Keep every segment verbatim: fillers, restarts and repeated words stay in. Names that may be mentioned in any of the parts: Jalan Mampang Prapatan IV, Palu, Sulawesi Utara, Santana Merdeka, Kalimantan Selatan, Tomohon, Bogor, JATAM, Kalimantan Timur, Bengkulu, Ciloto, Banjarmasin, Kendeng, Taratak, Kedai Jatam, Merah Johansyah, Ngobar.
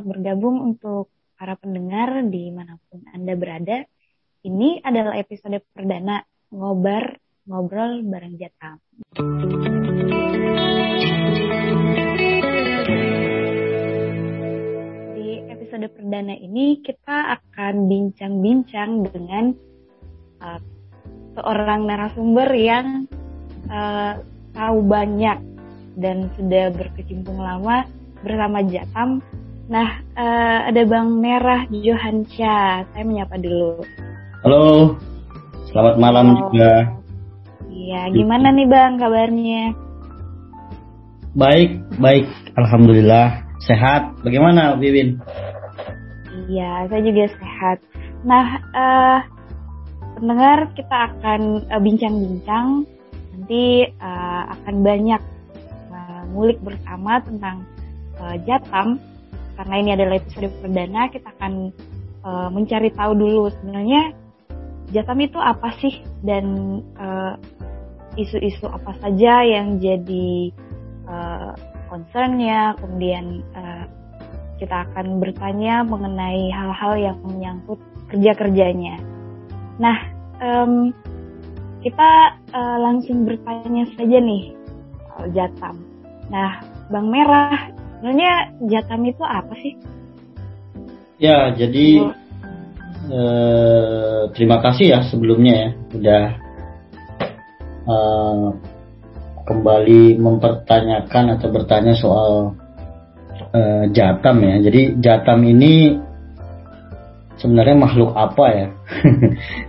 selamat bergabung untuk para pendengar dimanapun Anda berada. Ini adalah episode perdana Ngobar, Ngobrol Bareng Jatam. Di episode perdana ini kita akan bincang-bincang dengan uh, seorang narasumber yang uh, tahu banyak dan sudah berkecimpung lama bersama Jatam. Nah, uh, ada Bang Merah Johansyah. Saya menyapa dulu. Halo, selamat malam. Halo juga. Iya, gimana nih Bang kabarnya? Baik, baik. Alhamdulillah. Sehat. Bagaimana Wiwin? Iya, saya juga sehat. Nah, uh, pendengar, kita akan uh, bincang-bincang. Nanti uh, akan banyak uh, ngulik bersama tentang uh, Jatam. Karena ini adalah episode perdana, kita akan e, mencari tahu dulu sebenarnya Jatam itu apa sih, dan e, isu-isu apa saja yang jadi e, concernnya. Kemudian e, kita akan bertanya mengenai hal-hal yang menyangkut kerja-kerjanya. Nah, e, kita e, langsung bertanya saja nih soal Jatam. Nah, Bang Merah, sebenarnya Jatam itu apa sih? Ya, jadi oh. eh, terima kasih ya sebelumnya ya udah eh, kembali mempertanyakan atau bertanya soal eh, Jatam ya. Jadi Jatam ini sebenarnya makhluk apa ya?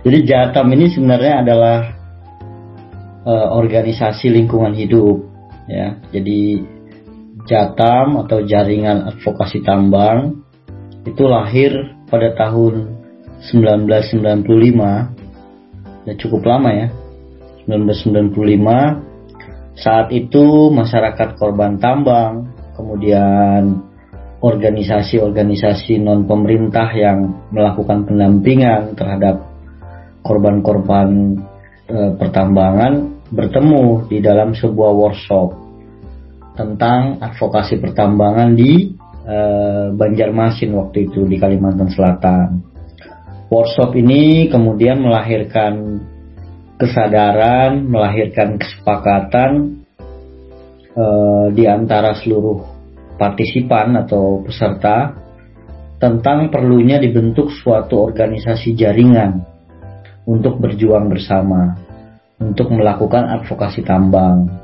Jadi Jatam ini sebenarnya adalah eh, organisasi lingkungan hidup ya. Jadi Jatam atau Jaringan Advokasi Tambang itu lahir pada tahun sembilan belas sembilan puluh lima, ya cukup lama ya, sembilan belas sembilan puluh lima. Saat itu masyarakat korban tambang, kemudian organisasi-organisasi non pemerintah yang melakukan pendampingan terhadap korban-korban e, pertambangan bertemu di dalam sebuah workshop tentang advokasi pertambangan di e, Banjarmasin waktu itu di Kalimantan Selatan. Workshop ini kemudian melahirkan kesadaran, melahirkan kesepakatan e, di antara seluruh partisipan atau peserta tentang perlunya dibentuk suatu organisasi jaringan untuk berjuang bersama, untuk melakukan advokasi tambang.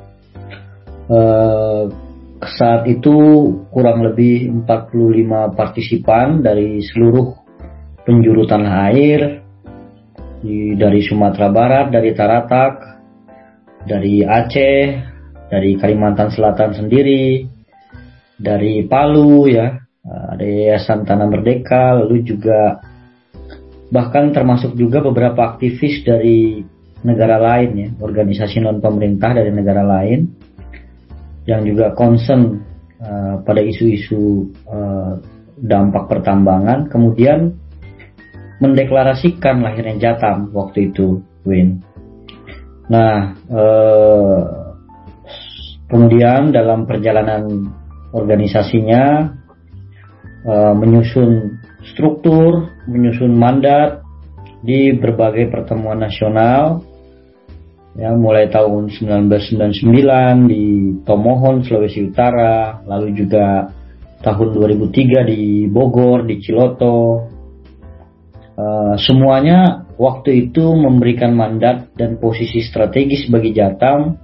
Uh, saat itu kurang lebih empat puluh lima partisipan dari seluruh penjuru tanah air, di, dari Sumatera Barat, dari Taratak, dari Aceh, dari Kalimantan Selatan sendiri, dari Palu ya, dari Santana Merdeka, lalu juga bahkan termasuk juga beberapa aktivis dari negara lain ya, organisasi non pemerintah dari negara lain yang juga concern uh, pada isu-isu uh, dampak pertambangan, kemudian mendeklarasikan lahirnya Jatam waktu itu, Win. Nah, uh, kemudian dalam perjalanan organisasinya uh, menyusun struktur, menyusun mandat di berbagai pertemuan nasional. Ya, mulai tahun sembilan belas sembilan puluh sembilan di Tomohon, Sulawesi Utara, lalu juga tahun dua ribu tiga di Bogor, di Ciloto. Uh, semuanya waktu itu memberikan mandat dan posisi strategis bagi Jatam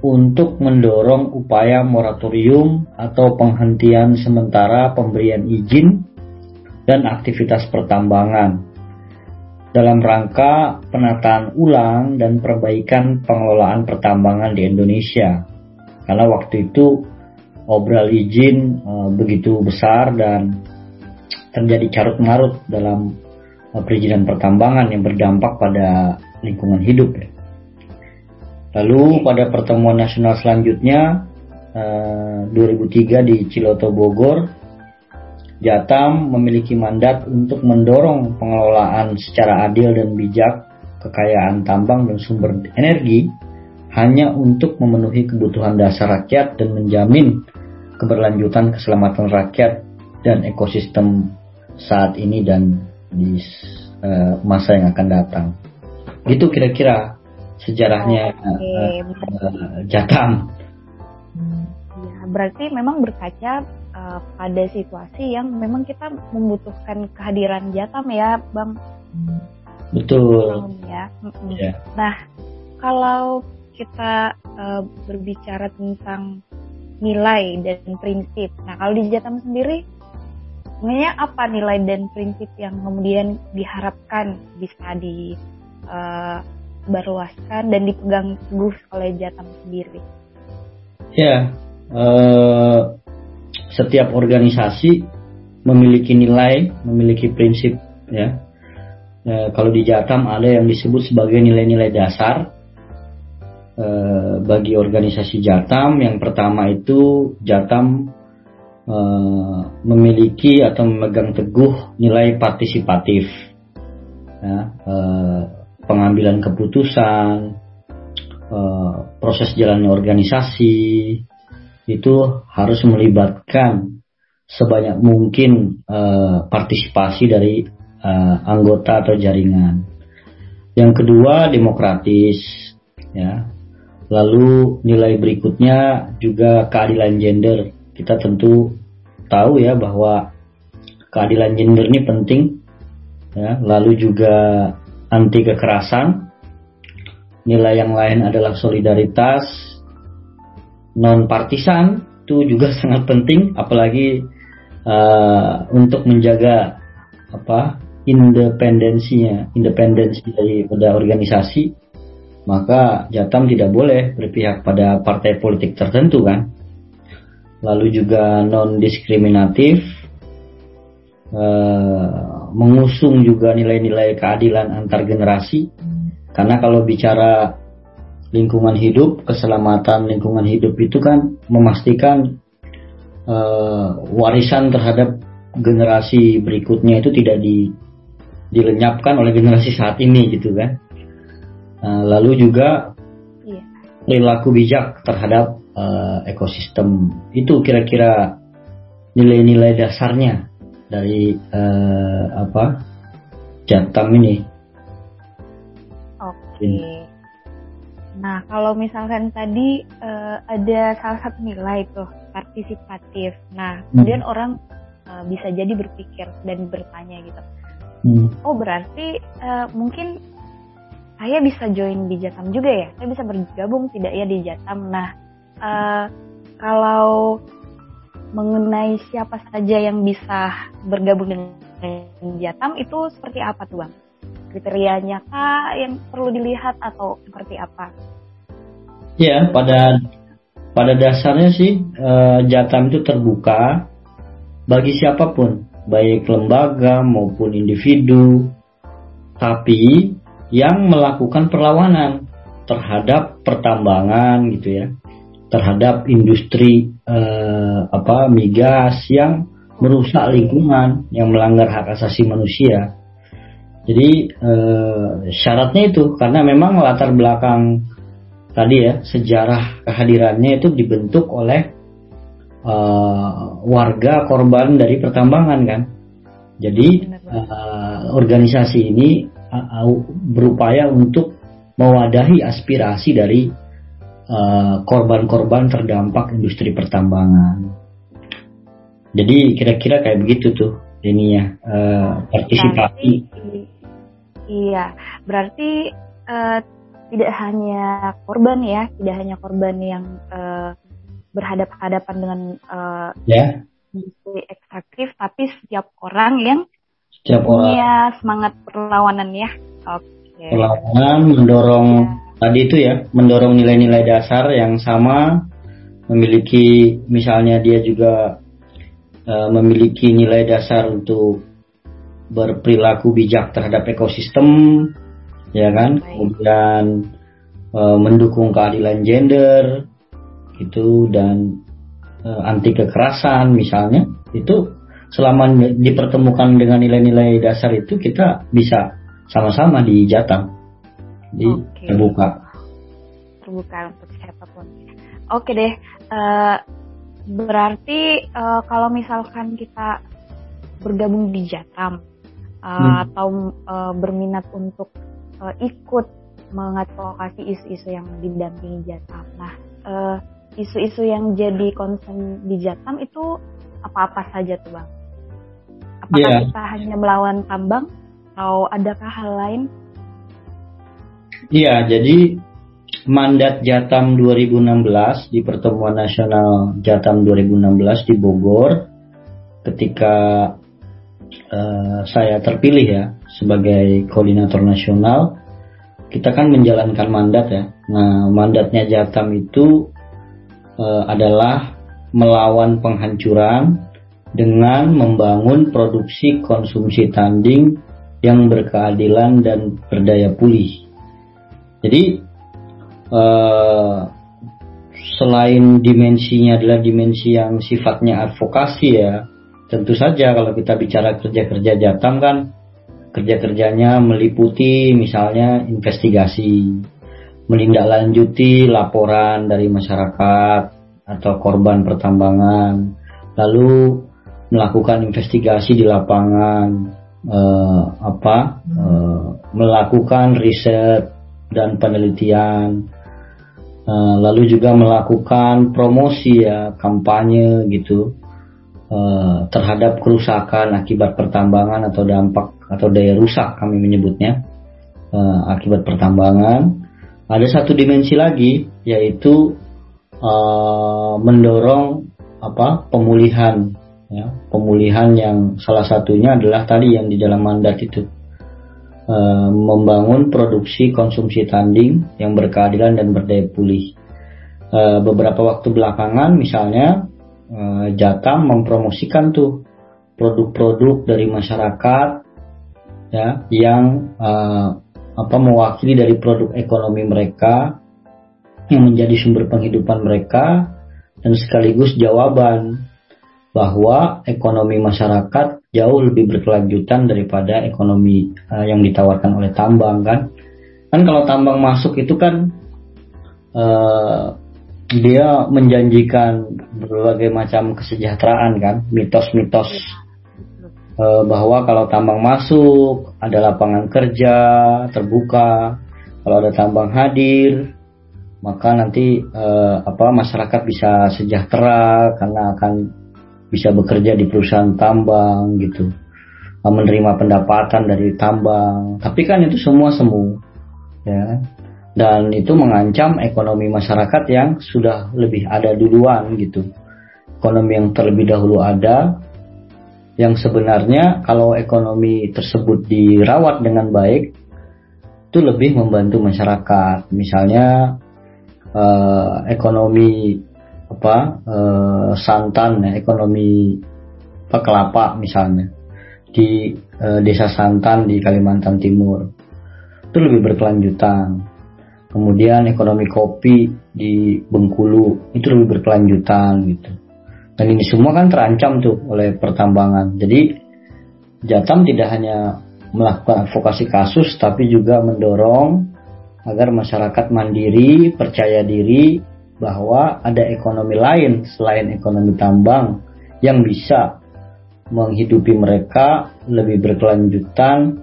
untuk mendorong upaya moratorium atau penghentian sementara pemberian izin dan aktivitas pertambangan dalam rangka penataan ulang dan perbaikan pengelolaan pertambangan di Indonesia. Karena waktu itu obral izin e, begitu besar dan terjadi carut-marut dalam e, perizinan pertambangan yang berdampak pada lingkungan hidup. Lalu pada pertemuan nasional selanjutnya e, dua ribu tiga di Ciloto, Bogor, Jatam memiliki mandat untuk mendorong pengelolaan secara adil dan bijak kekayaan tambang dan sumber energi hanya untuk memenuhi kebutuhan dasar rakyat dan menjamin keberlanjutan keselamatan rakyat dan ekosistem saat ini dan di uh, masa yang akan datang. Gitu kira-kira sejarahnya okay. uh, Jatam. Ya, berarti memang berkaca uh, pada situasi yang memang kita membutuhkan kehadiran Jatam ya, Bang. Betul. Ya. Yeah. Nah, kalau kita uh, berbicara tentang nilai dan prinsip. Nah, kalau di Jatam sendiri, sebenarnya apa nilai dan prinsip yang kemudian diharapkan bisa disebarluaskan uh, dan dipegang teguh oleh Jatam sendiri? Ya, uh, setiap organisasi memiliki nilai, memiliki prinsip. Ya, uh, kalau di Jatam ada yang disebut sebagai nilai-nilai dasar. Eh, bagi organisasi Jatam yang pertama itu Jatam eh, memiliki atau memegang teguh nilai partisipatif, ya, eh, pengambilan keputusan, eh, proses jalannya organisasi itu harus melibatkan sebanyak mungkin eh, partisipasi dari eh, anggota atau jaringan. Yang kedua demokratis, ya. Lalu nilai berikutnya juga keadilan gender. Kita tentu tahu ya bahwa keadilan gender ini penting. Ya, lalu juga anti kekerasan. Nilai yang lain adalah solidaritas, non-partisan itu juga sangat penting, apalagi uh, untuk menjaga apa independensinya, independensi daripada organisasi. Maka Jatam tidak boleh berpihak pada partai politik tertentu kan. Lalu juga non-diskriminatif, eh, mengusung juga nilai-nilai keadilan antar generasi. Karena kalau bicara lingkungan hidup, keselamatan lingkungan hidup itu kan memastikan eh, warisan terhadap generasi berikutnya itu tidak di, dilenyapkan oleh generasi saat ini gitu kan. Lalu juga perilaku bijak terhadap uh, ekosistem. Itu kira-kira nilai-nilai dasarnya dari uh, apa Jatam ini. Oke. Okay. Nah kalau misalkan tadi uh, ada salah satu nilai tuh partisipatif. Nah kemudian hmm. orang uh, bisa jadi berpikir dan bertanya gitu. Hmm. Oh berarti uh, mungkin saya bisa join di Jatam juga ya, saya bisa bergabung tidak ya di Jatam. Nah, uh, kalau mengenai siapa saja yang bisa bergabung dengan Jatam itu seperti apa tuh Bang? Kriterianya kah yang perlu dilihat atau seperti apa? Ya, pada pada dasarnya sih uh, Jatam itu terbuka bagi siapapun, baik lembaga maupun individu, tapi yang melakukan perlawanan terhadap pertambangan gitu ya, terhadap industri eh, apa migas yang merusak lingkungan, yang melanggar hak asasi manusia. Jadi eh, syaratnya itu karena memang latar belakang tadi ya sejarah kehadirannya itu dibentuk oleh eh, warga korban dari pertambangan kan. Jadi eh, organisasi ini berupaya untuk mewadahi aspirasi dari uh, korban-korban terdampak industri pertambangan. Jadi kira-kira kayak begitu tuh ini ya uh, partisipasi. Berarti, iya, berarti uh, tidak hanya korban ya, tidak hanya korban yang uh, berhadapan-hadapan dengan uh, yeah. industri ekstraktif, tapi setiap orang yang iya semangat perlawanan ya. Okay. Perlawanan mendorong ya. Tadi itu ya mendorong nilai-nilai dasar yang sama, memiliki misalnya dia juga uh, memiliki nilai dasar untuk berperilaku bijak terhadap ekosistem, ya kan. Baik. Kemudian uh, mendukung keadilan gender itu dan uh, anti kekerasan misalnya itu. Selama dipertemukan dengan nilai-nilai dasar itu kita bisa sama-sama di Jatam, di okay. terbuka. Terbuka untuk siapapun. Oke deh, uh, berarti uh, kalau misalkan kita bergabung di Jatam uh, hmm. atau uh, berminat untuk uh, ikut mengadvokasi isu-isu yang didampingi Jatam. Nah, uh, isu-isu yang jadi concern di Jatam itu apa-apa saja tuh, Bang? Apakah yeah. kita hanya melawan tambang atau adakah hal lain? Iya, yeah, jadi mandat Jatam dua ribu enam belas di Pertemuan Nasional Jatam dua ribu enam belas di Bogor, ketika uh, saya terpilih ya sebagai koordinator nasional, kita kan menjalankan mandat ya. Nah, mandatnya Jatam itu e, adalah melawan penghancuran dengan membangun produksi konsumsi tanding yang berkeadilan dan berdaya pulih. Jadi e, selain dimensinya adalah dimensi yang sifatnya advokasi ya, tentu saja kalau kita bicara kerja-kerja Jatam kan, kerja-kerjanya meliputi misalnya investigasi, menindaklanjuti laporan dari masyarakat atau korban pertambangan, lalu melakukan investigasi di lapangan, eh, apa, eh, melakukan riset dan penelitian, eh, lalu juga melakukan promosi ya, kampanye gitu eh, terhadap kerusakan akibat pertambangan atau dampak atau daya rusak kami menyebutnya uh, akibat pertambangan. Ada satu dimensi lagi yaitu uh, mendorong apa pemulihan ya, pemulihan yang salah satunya adalah tadi yang di dalam mandat itu uh, membangun produksi konsumsi tanding yang berkeadilan dan berdaya pulih. Uh, beberapa waktu belakangan misalnya uh, Jatam mempromosikan tuh produk-produk dari masyarakat ya, yang uh, apa mewakili dari produk ekonomi mereka yang menjadi sumber penghidupan mereka dan sekaligus jawaban bahwa ekonomi masyarakat jauh lebih berkelanjutan daripada ekonomi uh, yang ditawarkan oleh tambang kan. Kan kalau tambang masuk itu kan uh, dia menjanjikan berbagai macam kesejahteraan kan, mitos-mitos bahwa kalau tambang masuk ada lapangan kerja terbuka, kalau ada tambang hadir maka nanti eh, apa masyarakat bisa sejahtera karena akan bisa bekerja di perusahaan tambang gitu, menerima pendapatan dari tambang. Tapi kan itu semua semu ya, dan itu mengancam ekonomi masyarakat yang sudah lebih ada duluan gitu, ekonomi yang terlebih dahulu ada, yang sebenarnya kalau ekonomi tersebut dirawat dengan baik itu lebih membantu masyarakat. Misalnya eh, ekonomi apa eh, santan ya, ekonomi apa, kelapa misalnya di eh, desa Santan di Kalimantan Timur itu lebih berkelanjutan. Kemudian ekonomi kopi di Bengkulu itu lebih berkelanjutan gitu. Dan ini semua kan terancam tuh oleh pertambangan. Jadi Jatam tidak hanya melakukan advokasi kasus, tapi juga mendorong agar masyarakat mandiri, percaya diri bahwa ada ekonomi lain selain ekonomi tambang yang bisa menghidupi mereka lebih berkelanjutan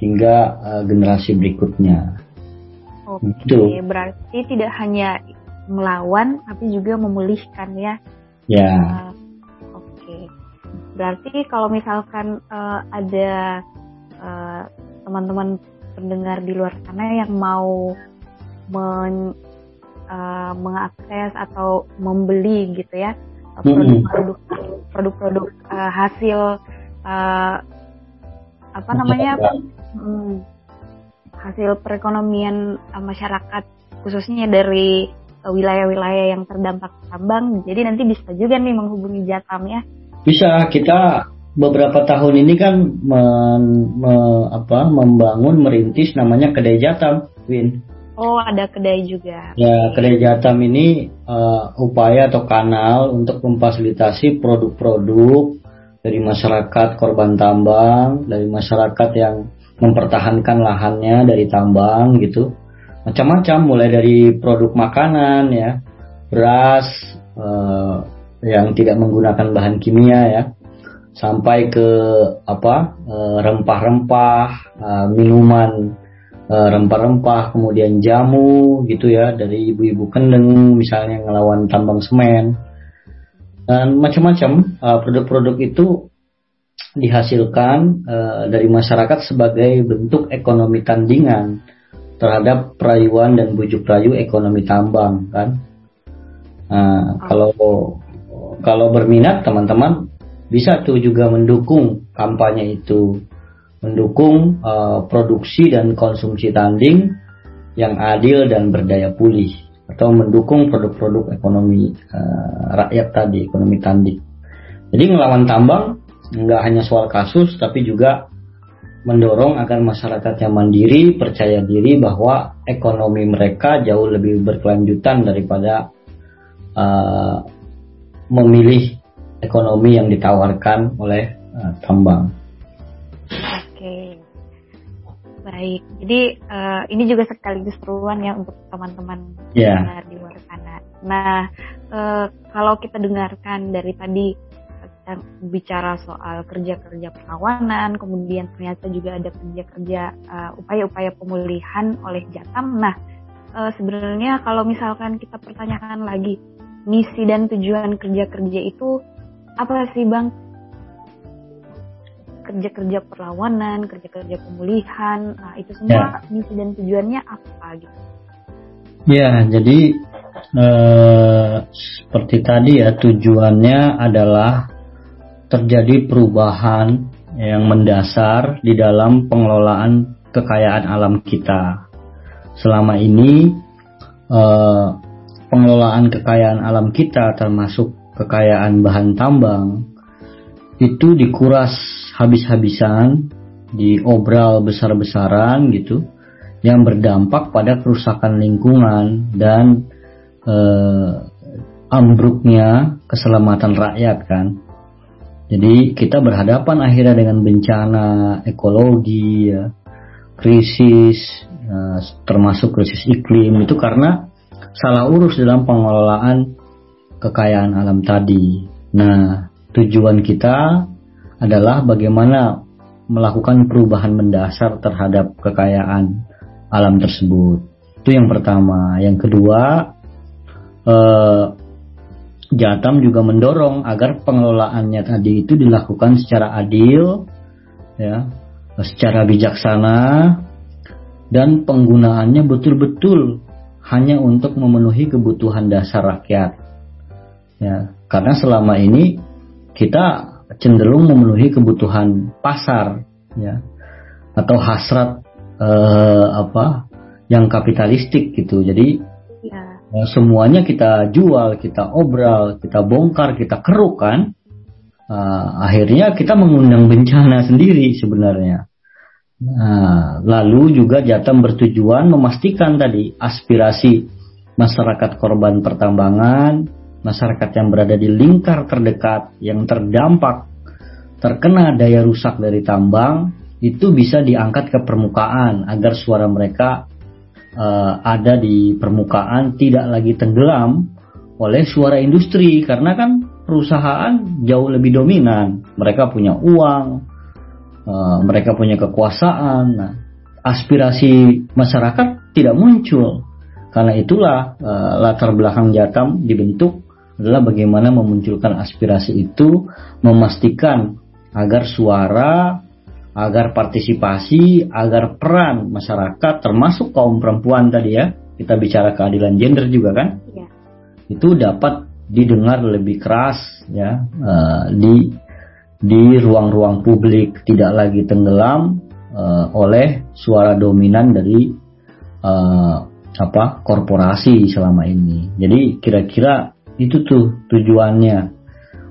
hingga uh, generasi berikutnya. Oke, gitu. Berarti tidak hanya melawan, tapi juga memulihkan ya. Ya. Yeah. Uh, Oke. Okay. Berarti kalau misalkan uh, ada uh, teman-teman pendengar di luar sana yang mau men, uh, mengakses atau membeli gitu ya produk-produk produk-produk uh, hasil uh, apa namanya hmm, hasil perekonomian uh, masyarakat khususnya dari wilayah-wilayah yang terdampak tambang, jadi nanti bisa juga nih menghubungi Jatam ya. Bisa, kita beberapa tahun ini kan men, me, apa, membangun merintis namanya Kedai Jatam, Win. Oh, ada kedai juga. Ya, Kedai Jatam ini uh, upaya atau kanal untuk memfasilitasi produk-produk dari masyarakat korban tambang, dari masyarakat yang mempertahankan lahannya dari tambang gitu. Macam-macam, mulai dari produk makanan ya, beras eh, yang tidak menggunakan bahan kimia ya, sampai ke apa rempah-rempah, minuman rempah-rempah, kemudian jamu gitu ya, dari ibu-ibu Kendeng misalnya ngelawan tambang semen dan macam-macam. Produk-produk itu dihasilkan dari masyarakat sebagai bentuk ekonomi tandingan terhadap perayuan dan bujuk rayu ekonomi tambang kan. Nah, kalau kalau berminat teman-teman bisa tuh juga mendukung kampanye itu, mendukung uh, produksi dan konsumsi tanding yang adil dan berdaya pulih, atau mendukung produk-produk ekonomi uh, rakyat tadi, ekonomi tanding. Jadi ngelawan tambang nggak hanya soal kasus, tapi juga mendorong agar masyarakatnya mandiri, percaya diri bahwa ekonomi mereka jauh lebih berkelanjutan daripada Uh, memilih ekonomi yang ditawarkan oleh uh, tambang. Oke, baik. Jadi uh, ini juga sekaligus seruan ya untuk teman-teman yeah. di luar sana. Nah, uh, kalau kita dengarkan dari tadi kita bicara soal kerja-kerja perlawanan, kemudian ternyata juga ada kerja-kerja uh, upaya-upaya pemulihan oleh Jatam. Nah, uh, sebenarnya kalau misalkan kita pertanyakan lagi, misi dan tujuan kerja-kerja itu apa sih Bang? Kerja-kerja perlawanan, kerja-kerja pemulihan, nah itu semua ya. Misi dan tujuannya apa gitu? Ya, jadi eh, seperti tadi ya, tujuannya adalah terjadi perubahan yang mendasar di dalam pengelolaan kekayaan alam kita. Selama ini eh, pengelolaan kekayaan alam kita, termasuk kekayaan bahan tambang, itu dikuras habis-habisan, diobral besar-besaran gitu, yang berdampak pada kerusakan lingkungan dan eh, ambruknya keselamatan rakyat kan. Jadi kita berhadapan akhirnya dengan bencana ekologi, ya, krisis, eh, termasuk krisis iklim, itu karena salah urus dalam pengelolaan kekayaan alam tadi. Nah, tujuan kita adalah bagaimana melakukan perubahan mendasar terhadap kekayaan alam tersebut. Itu yang pertama. Yang kedua, eh, Jatam juga mendorong agar pengelolaannya tadi itu dilakukan secara adil, ya, secara bijaksana, dan penggunaannya betul-betul hanya untuk memenuhi kebutuhan dasar rakyat. Ya, karena selama ini kita cenderung memenuhi kebutuhan pasar, ya, atau hasrat eh, apa yang kapitalistik gitu. Jadi ya. Ya, semuanya kita jual, kita obral, kita bongkar, kita keruk kan. Uh, akhirnya kita mengundang bencana sendiri sebenarnya. Nah, lalu juga Jatam bertujuan memastikan tadi aspirasi masyarakat korban pertambangan, masyarakat yang berada di lingkar terdekat yang terdampak terkena daya rusak dari tambang itu bisa diangkat ke permukaan agar suara mereka uh, ada di permukaan, tidak lagi tenggelam oleh suara industri, karena kan perusahaan jauh lebih dominan, mereka punya uang, Uh, mereka punya kekuasaan. Nah, aspirasi masyarakat tidak muncul. Karena itulah uh, latar belakang Jatam dibentuk adalah bagaimana memunculkan aspirasi itu, memastikan agar suara, agar partisipasi, agar peran masyarakat, termasuk kaum perempuan tadi ya, kita bicara keadilan gender juga kan, ya. Itu dapat didengar lebih keras ya, uh, di di ruang-ruang publik, tidak lagi tenggelam uh, oleh suara dominan dari uh, apa korporasi selama ini. Jadi kira-kira itu tuh tujuannya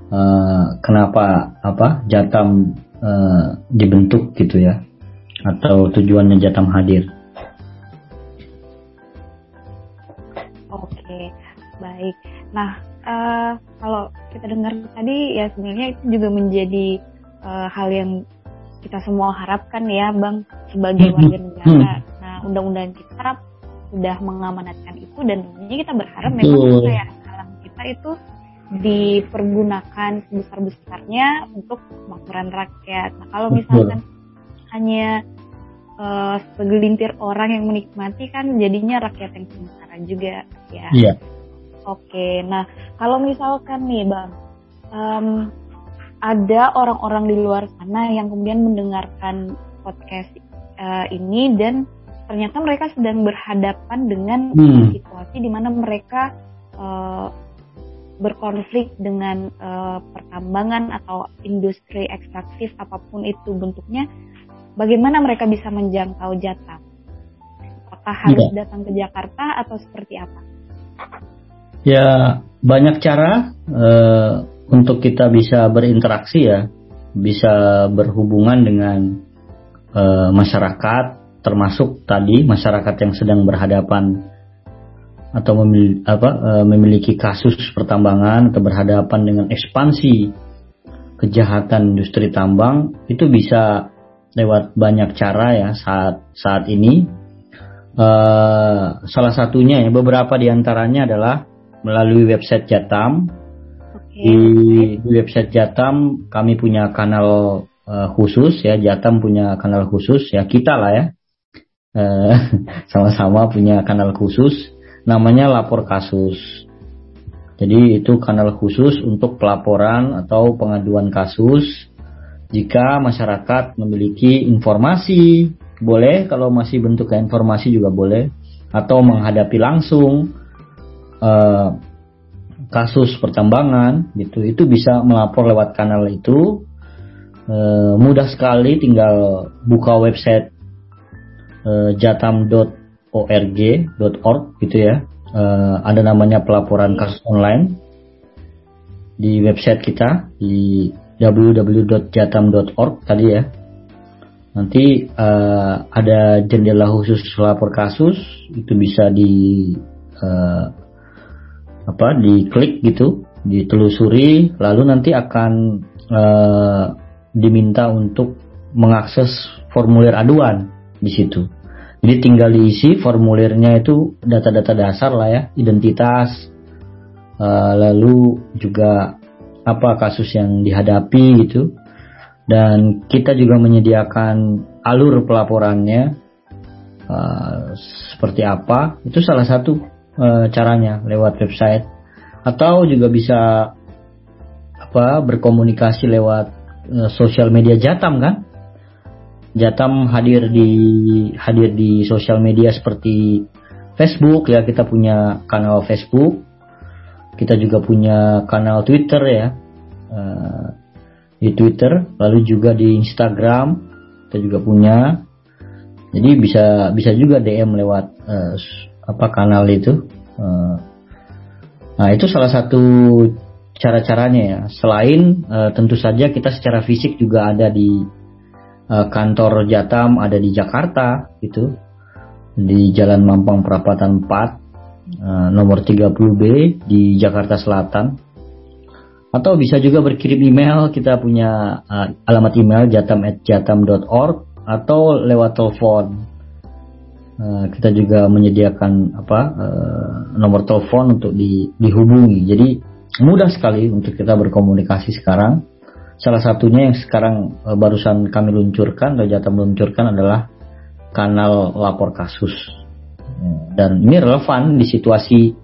uh, kenapa apa Jatam uh, dibentuk gitu ya, atau tujuannya Jatam hadir. Oke, baik. Nah, uh, kalau kita dengar tadi ya sebenarnya itu juga menjadi uh, hal yang kita semua harapkan ya Bang sebagai warga negara. Nah, undang-undang kita sudah mengamanatkan itu, dan tentunya kita berharap memang kekayaan alam kita itu dipergunakan sebesar-besarnya untuk kemakmuran rakyat. Nah, kalau misalkan Betul. hanya uh, segelintir orang yang menikmati, kan jadinya rakyat yang sengsara juga, ya. Iya. Oke, nah kalau misalkan nih Bang, um, ada orang-orang di luar sana yang kemudian mendengarkan podcast uh, ini dan ternyata mereka sedang berhadapan dengan hmm. situasi di mana mereka uh, berkonflik dengan uh, pertambangan atau industri ekstraktif apapun itu bentuknya, bagaimana mereka bisa menjangkau Jatam? Apakah harus ya. datang ke Jakarta atau seperti apa? Ya, banyak cara uh, untuk kita bisa berinteraksi ya, bisa berhubungan dengan uh, masyarakat, termasuk tadi masyarakat yang sedang berhadapan atau memiliki, apa, memiliki kasus pertambangan atau berhadapan dengan ekspansi kejahatan industri tambang, itu bisa lewat banyak cara ya saat saat ini. Uh, salah satunya ya, beberapa diantaranya adalah melalui website Jatam. Okay. Di, di website Jatam kami punya kanal uh, khusus ya, Jatam punya kanal khusus ya, kita lah ya uh, sama-sama punya kanal khusus. Namanya lapor kasus. Jadi itu kanal khusus untuk pelaporan atau pengaduan kasus. Jika masyarakat memiliki informasi, boleh, kalau masih bentuknya informasi juga boleh, atau menghadapi langsung eh, kasus pertambangan gitu, itu bisa melapor lewat kanal itu. Eh, mudah sekali, tinggal buka website eh, jatam dot org gitu ya. Uh, ada namanya pelaporan kasus online di website kita di w w w dot jatam dot org tadi ya. Nanti uh, ada jendela khusus lapor kasus, itu bisa di uh, apa diklik gitu, ditelusuri, lalu nanti akan uh, diminta untuk mengakses formulir aduan di situ. Jadi tinggal diisi formulirnya, itu data-data dasar lah ya, identitas, uh, lalu juga apa kasus yang dihadapi gitu. Dan kita juga menyediakan alur pelaporannya uh, seperti apa, itu salah satu uh, caranya lewat website. Atau juga bisa apa berkomunikasi lewat uh, sosial media Jatam kan? Jatam hadir di hadir di sosial media seperti Facebook ya, kita punya kanal Facebook, kita juga punya kanal Twitter ya, uh, di Twitter, lalu juga di Instagram kita juga punya. Jadi bisa bisa juga D M lewat uh, apa kanal itu. Uh, nah itu salah satu cara-caranya ya. Selain uh, tentu saja kita secara fisik juga ada di kantor Jatam, ada di Jakarta gitu, di Jalan Mampang Prapatan empat nomor tiga puluh B di Jakarta Selatan. Atau bisa juga berkirim email, kita punya alamat email jatam at jatam dot org, atau lewat telepon. Kita juga menyediakan apa nomor telepon untuk di, dihubungi. Jadi mudah sekali untuk kita berkomunikasi sekarang. Salah satunya yang sekarang e, barusan kami luncurkan, atau Jatam meluncurkan, adalah kanal lapor kasus. Dan ini relevan di situasi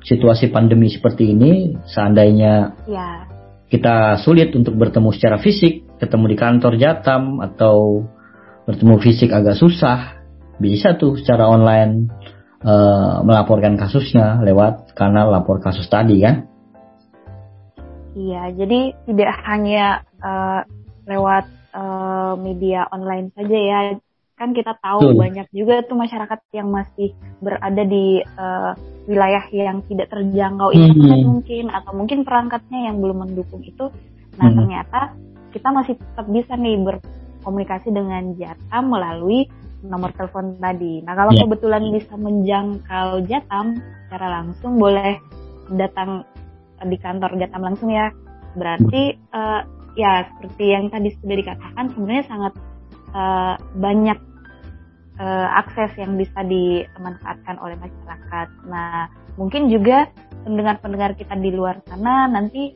situasi pandemi seperti ini. Seandainya ya. kita sulit untuk bertemu secara fisik, ketemu di kantor Jatam atau bertemu fisik agak susah, bisa tuh secara online e, melaporkan kasusnya lewat kanal lapor kasus tadi kan. Iya, jadi tidak hanya uh, lewat uh, media online saja ya, kan kita tahu tuh. Banyak juga tuh masyarakat yang masih berada di uh, wilayah yang tidak terjangkau internet mm-hmm. mungkin, atau mungkin perangkatnya yang belum mendukung itu. Nah mm-hmm. ternyata kita masih tetap bisa nih berkomunikasi dengan Jatam melalui nomor telepon tadi. Nah kalau yeah. kebetulan bisa menjangkau Jatam secara langsung, boleh datang di kantor Jatam langsung ya. Berarti uh, ya seperti yang tadi sudah dikatakan, sebenarnya sangat uh, banyak uh, akses yang bisa dimanfaatkan oleh masyarakat. Nah mungkin juga pendengar-pendengar kita di luar sana nanti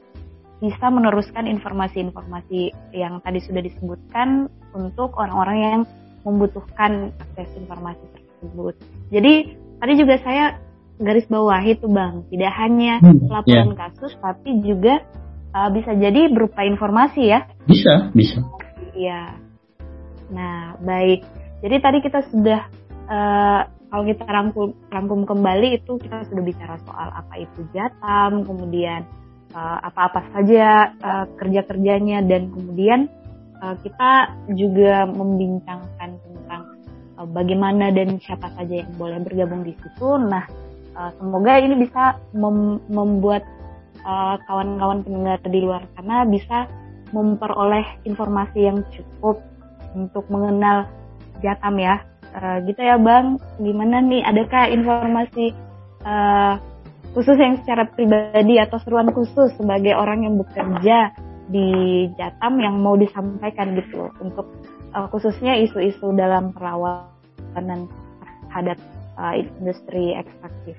bisa meneruskan informasi-informasi yang tadi sudah disebutkan untuk orang-orang yang membutuhkan akses informasi tersebut. Jadi tadi juga saya garis bawahi tuh Bang, tidak hanya laporan yeah. kasus tapi juga uh, bisa jadi berupa informasi ya. Bisa, bisa. Iya. Nah, baik. Jadi tadi kita sudah uh, kalau kita rangkum rangkum kembali itu kita sudah bicara soal apa itu Jatam, kemudian uh, apa-apa saja uh, kerja-kerjanya, dan kemudian uh, kita juga membincangkan tentang uh, bagaimana dan siapa saja yang boleh bergabung di situ. Nah, Uh, semoga ini bisa mem- membuat uh, kawan-kawan pendengar di luar sana bisa memperoleh informasi yang cukup untuk mengenal Jatam ya. Uh, gitu ya Bang, gimana nih, adakah informasi uh, khusus yang secara pribadi atau seruan khusus sebagai orang yang bekerja di Jatam yang mau disampaikan gitu untuk uh, khususnya isu-isu dalam perlawanan terhadap Uh, industri ekstraktif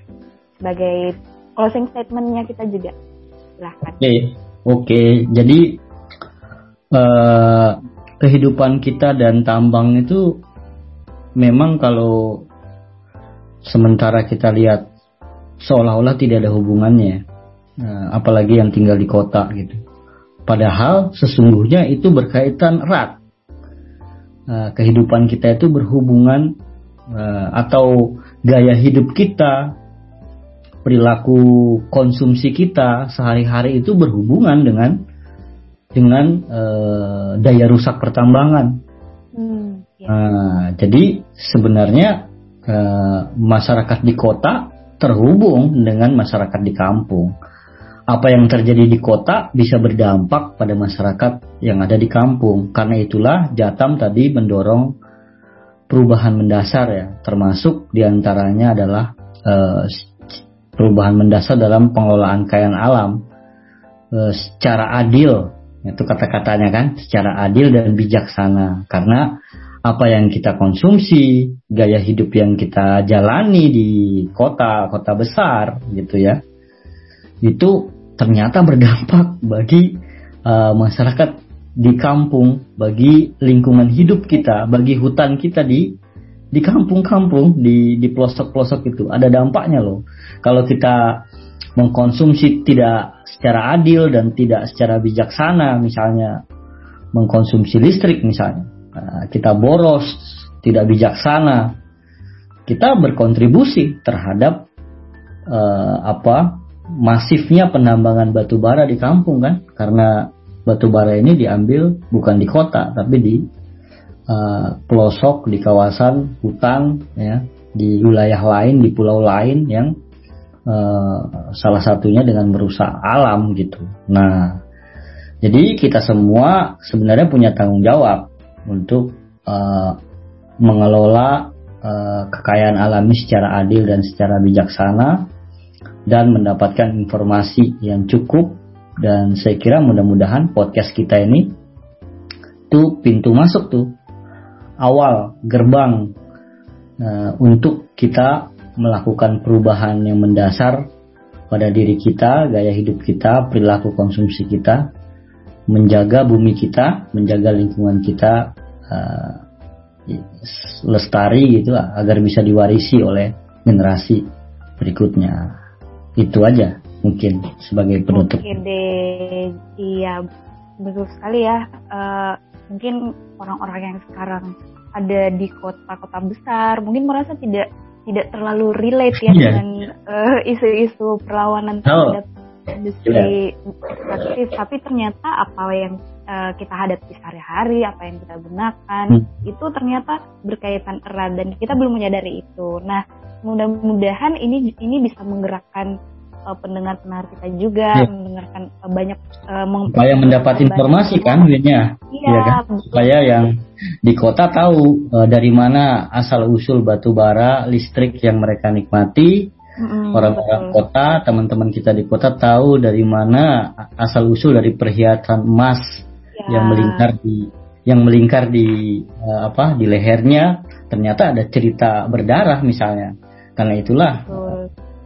sebagai closing statement-nya kita juga, silahkan. Oke, okay. okay. Jadi uh, kehidupan kita dan tambang itu memang kalau sementara kita lihat seolah-olah tidak ada hubungannya, uh, apalagi yang tinggal di kota gitu. Padahal sesungguhnya itu berkaitan erat. Uh, kehidupan kita itu berhubungan Uh, atau gaya hidup kita, perilaku konsumsi kita sehari-hari itu berhubungan dengan dengan uh, daya rusak pertambangan. Hmm, ya. uh, jadi sebenarnya uh, masyarakat di kota terhubung dengan masyarakat di kampung. Apa yang terjadi di kota bisa berdampak pada masyarakat yang ada di kampung. Karena itulah Jatam tadi mendorong perubahan mendasar ya, termasuk diantaranya adalah uh, perubahan mendasar dalam pengelolaan kekayaan alam uh, secara adil, itu kata-katanya kan, secara adil dan bijaksana. Karena apa yang kita konsumsi, gaya hidup yang kita jalani di kota-kota besar gitu ya, itu ternyata berdampak bagi uh, masyarakat di kampung, bagi lingkungan hidup kita, bagi hutan kita di di kampung-kampung, di di pelosok-pelosok itu ada dampaknya loh. Kalau kita mengkonsumsi tidak secara adil dan tidak secara bijaksana, misalnya mengkonsumsi listrik misalnya, kita boros, tidak bijaksana, kita berkontribusi terhadap eh, apa masifnya penambangan batu bara di kampung kan, karena batu bara ini diambil bukan di kota tapi di uh, pelosok, di kawasan hutan ya, di wilayah lain, di pulau lain yang uh, salah satunya dengan merusak alam gitu. Nah, jadi kita semua sebenarnya punya tanggung jawab untuk uh, mengelola uh, kekayaan alami secara adil dan secara bijaksana dan mendapatkan informasi yang cukup. Dan saya kira mudah-mudahan podcast kita ini tuh pintu masuk tuh, awal gerbang uh, untuk kita melakukan perubahan yang mendasar pada diri kita, gaya hidup kita, perilaku konsumsi kita, menjaga bumi kita, menjaga lingkungan kita uh, lestari gitu, agar bisa diwarisi oleh generasi berikutnya. Itu aja mungkin sebagai penutup. Oke deh, iya betul sekali ya. Uh, mungkin orang-orang yang sekarang ada di kota-kota besar mungkin merasa tidak tidak terlalu relate ya yeah. dengan uh, isu-isu perlawanan terhadap oh. industri aktif. Yeah. Tapi ternyata apa yang uh, kita hadapi sehari-hari, apa yang kita gunakan hmm. itu ternyata berkaitan erat dan kita belum menyadari itu. Nah, mudah-mudahan ini ini bisa menggerakkan Uh, pendengar-pendengar kita juga yeah. mendengarkan uh, banyak uh, meng- supaya mendapat informasi kan, Winnya, iya, ya, kan? Supaya yang di kota tahu uh, dari mana asal usul batu bara, listrik yang mereka nikmati, mm-hmm, orang-orang betul. Kota, teman-teman kita di kota tahu dari mana asal usul dari perhiasan emas yeah. yang melingkar di yang melingkar di uh, apa di lehernya, ternyata ada cerita berdarah misalnya, karena itulah betul.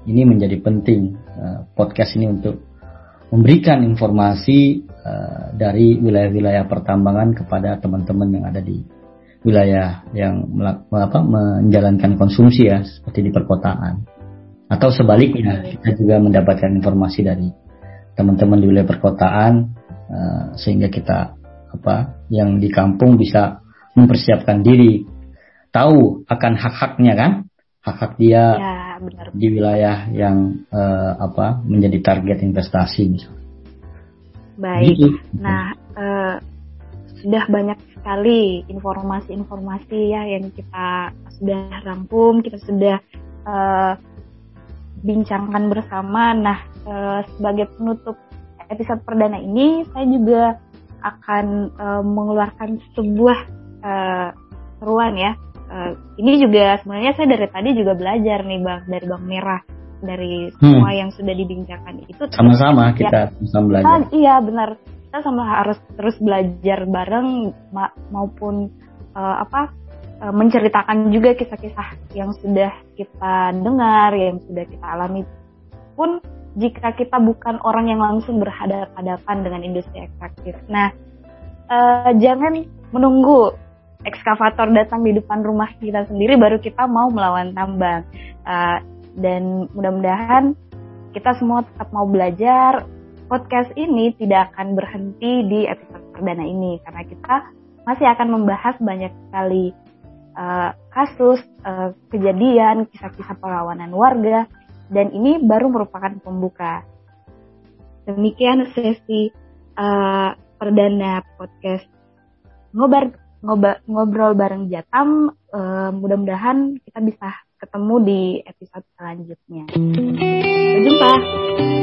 Ini menjadi penting uh, podcast ini untuk memberikan informasi uh, dari wilayah-wilayah pertambangan kepada teman-teman yang ada di wilayah yang apa, menjalankan konsumsi ya, seperti di perkotaan. Atau sebaliknya, kita juga mendapatkan informasi dari teman-teman di wilayah perkotaan, uh, sehingga kita apa yang di kampung bisa mempersiapkan diri, tahu akan hak-haknya kan, hak-hak dia ya, benar. Di wilayah yang eh, apa menjadi target investasi misalnya. Baik, gitu. Nah eh, sudah banyak sekali informasi-informasi ya yang kita sudah rangkum, kita sudah eh, bincangkan bersama. Nah eh, sebagai penutup episode perdana ini, saya juga akan uh, mengeluarkan sebuah uh, seruan ya. Uh, ini juga sebenarnya saya dari tadi juga belajar nih Bang, dari Bang Merah, dari semua hmm. yang sudah dibincangkan itu. Sama-sama ya, kita sama belajar. Kan, iya benar, kita sama harus terus belajar bareng ma- maupun uh, apa uh, menceritakan juga kisah-kisah yang sudah kita dengar, yang sudah kita alami pun. Jika kita bukan orang yang langsung berhadapan-hadapan dengan industri ekstraktif. Nah, eh, jangan menunggu ekskavator datang di depan rumah kita sendiri baru kita mau melawan tambang. Eh, dan mudah-mudahan kita semua tetap mau belajar. Podcast ini tidak akan berhenti di episode perdana ini, karena kita masih akan membahas banyak sekali eh, kasus, eh, kejadian, kisah-kisah perlawanan warga. Dan ini baru merupakan pembuka. Demikian sesi uh, perdana podcast ngobar, ngobar, ngobrol bareng Jatam. Uh, mudah-mudahan kita bisa ketemu di episode selanjutnya. Sampai jumpa.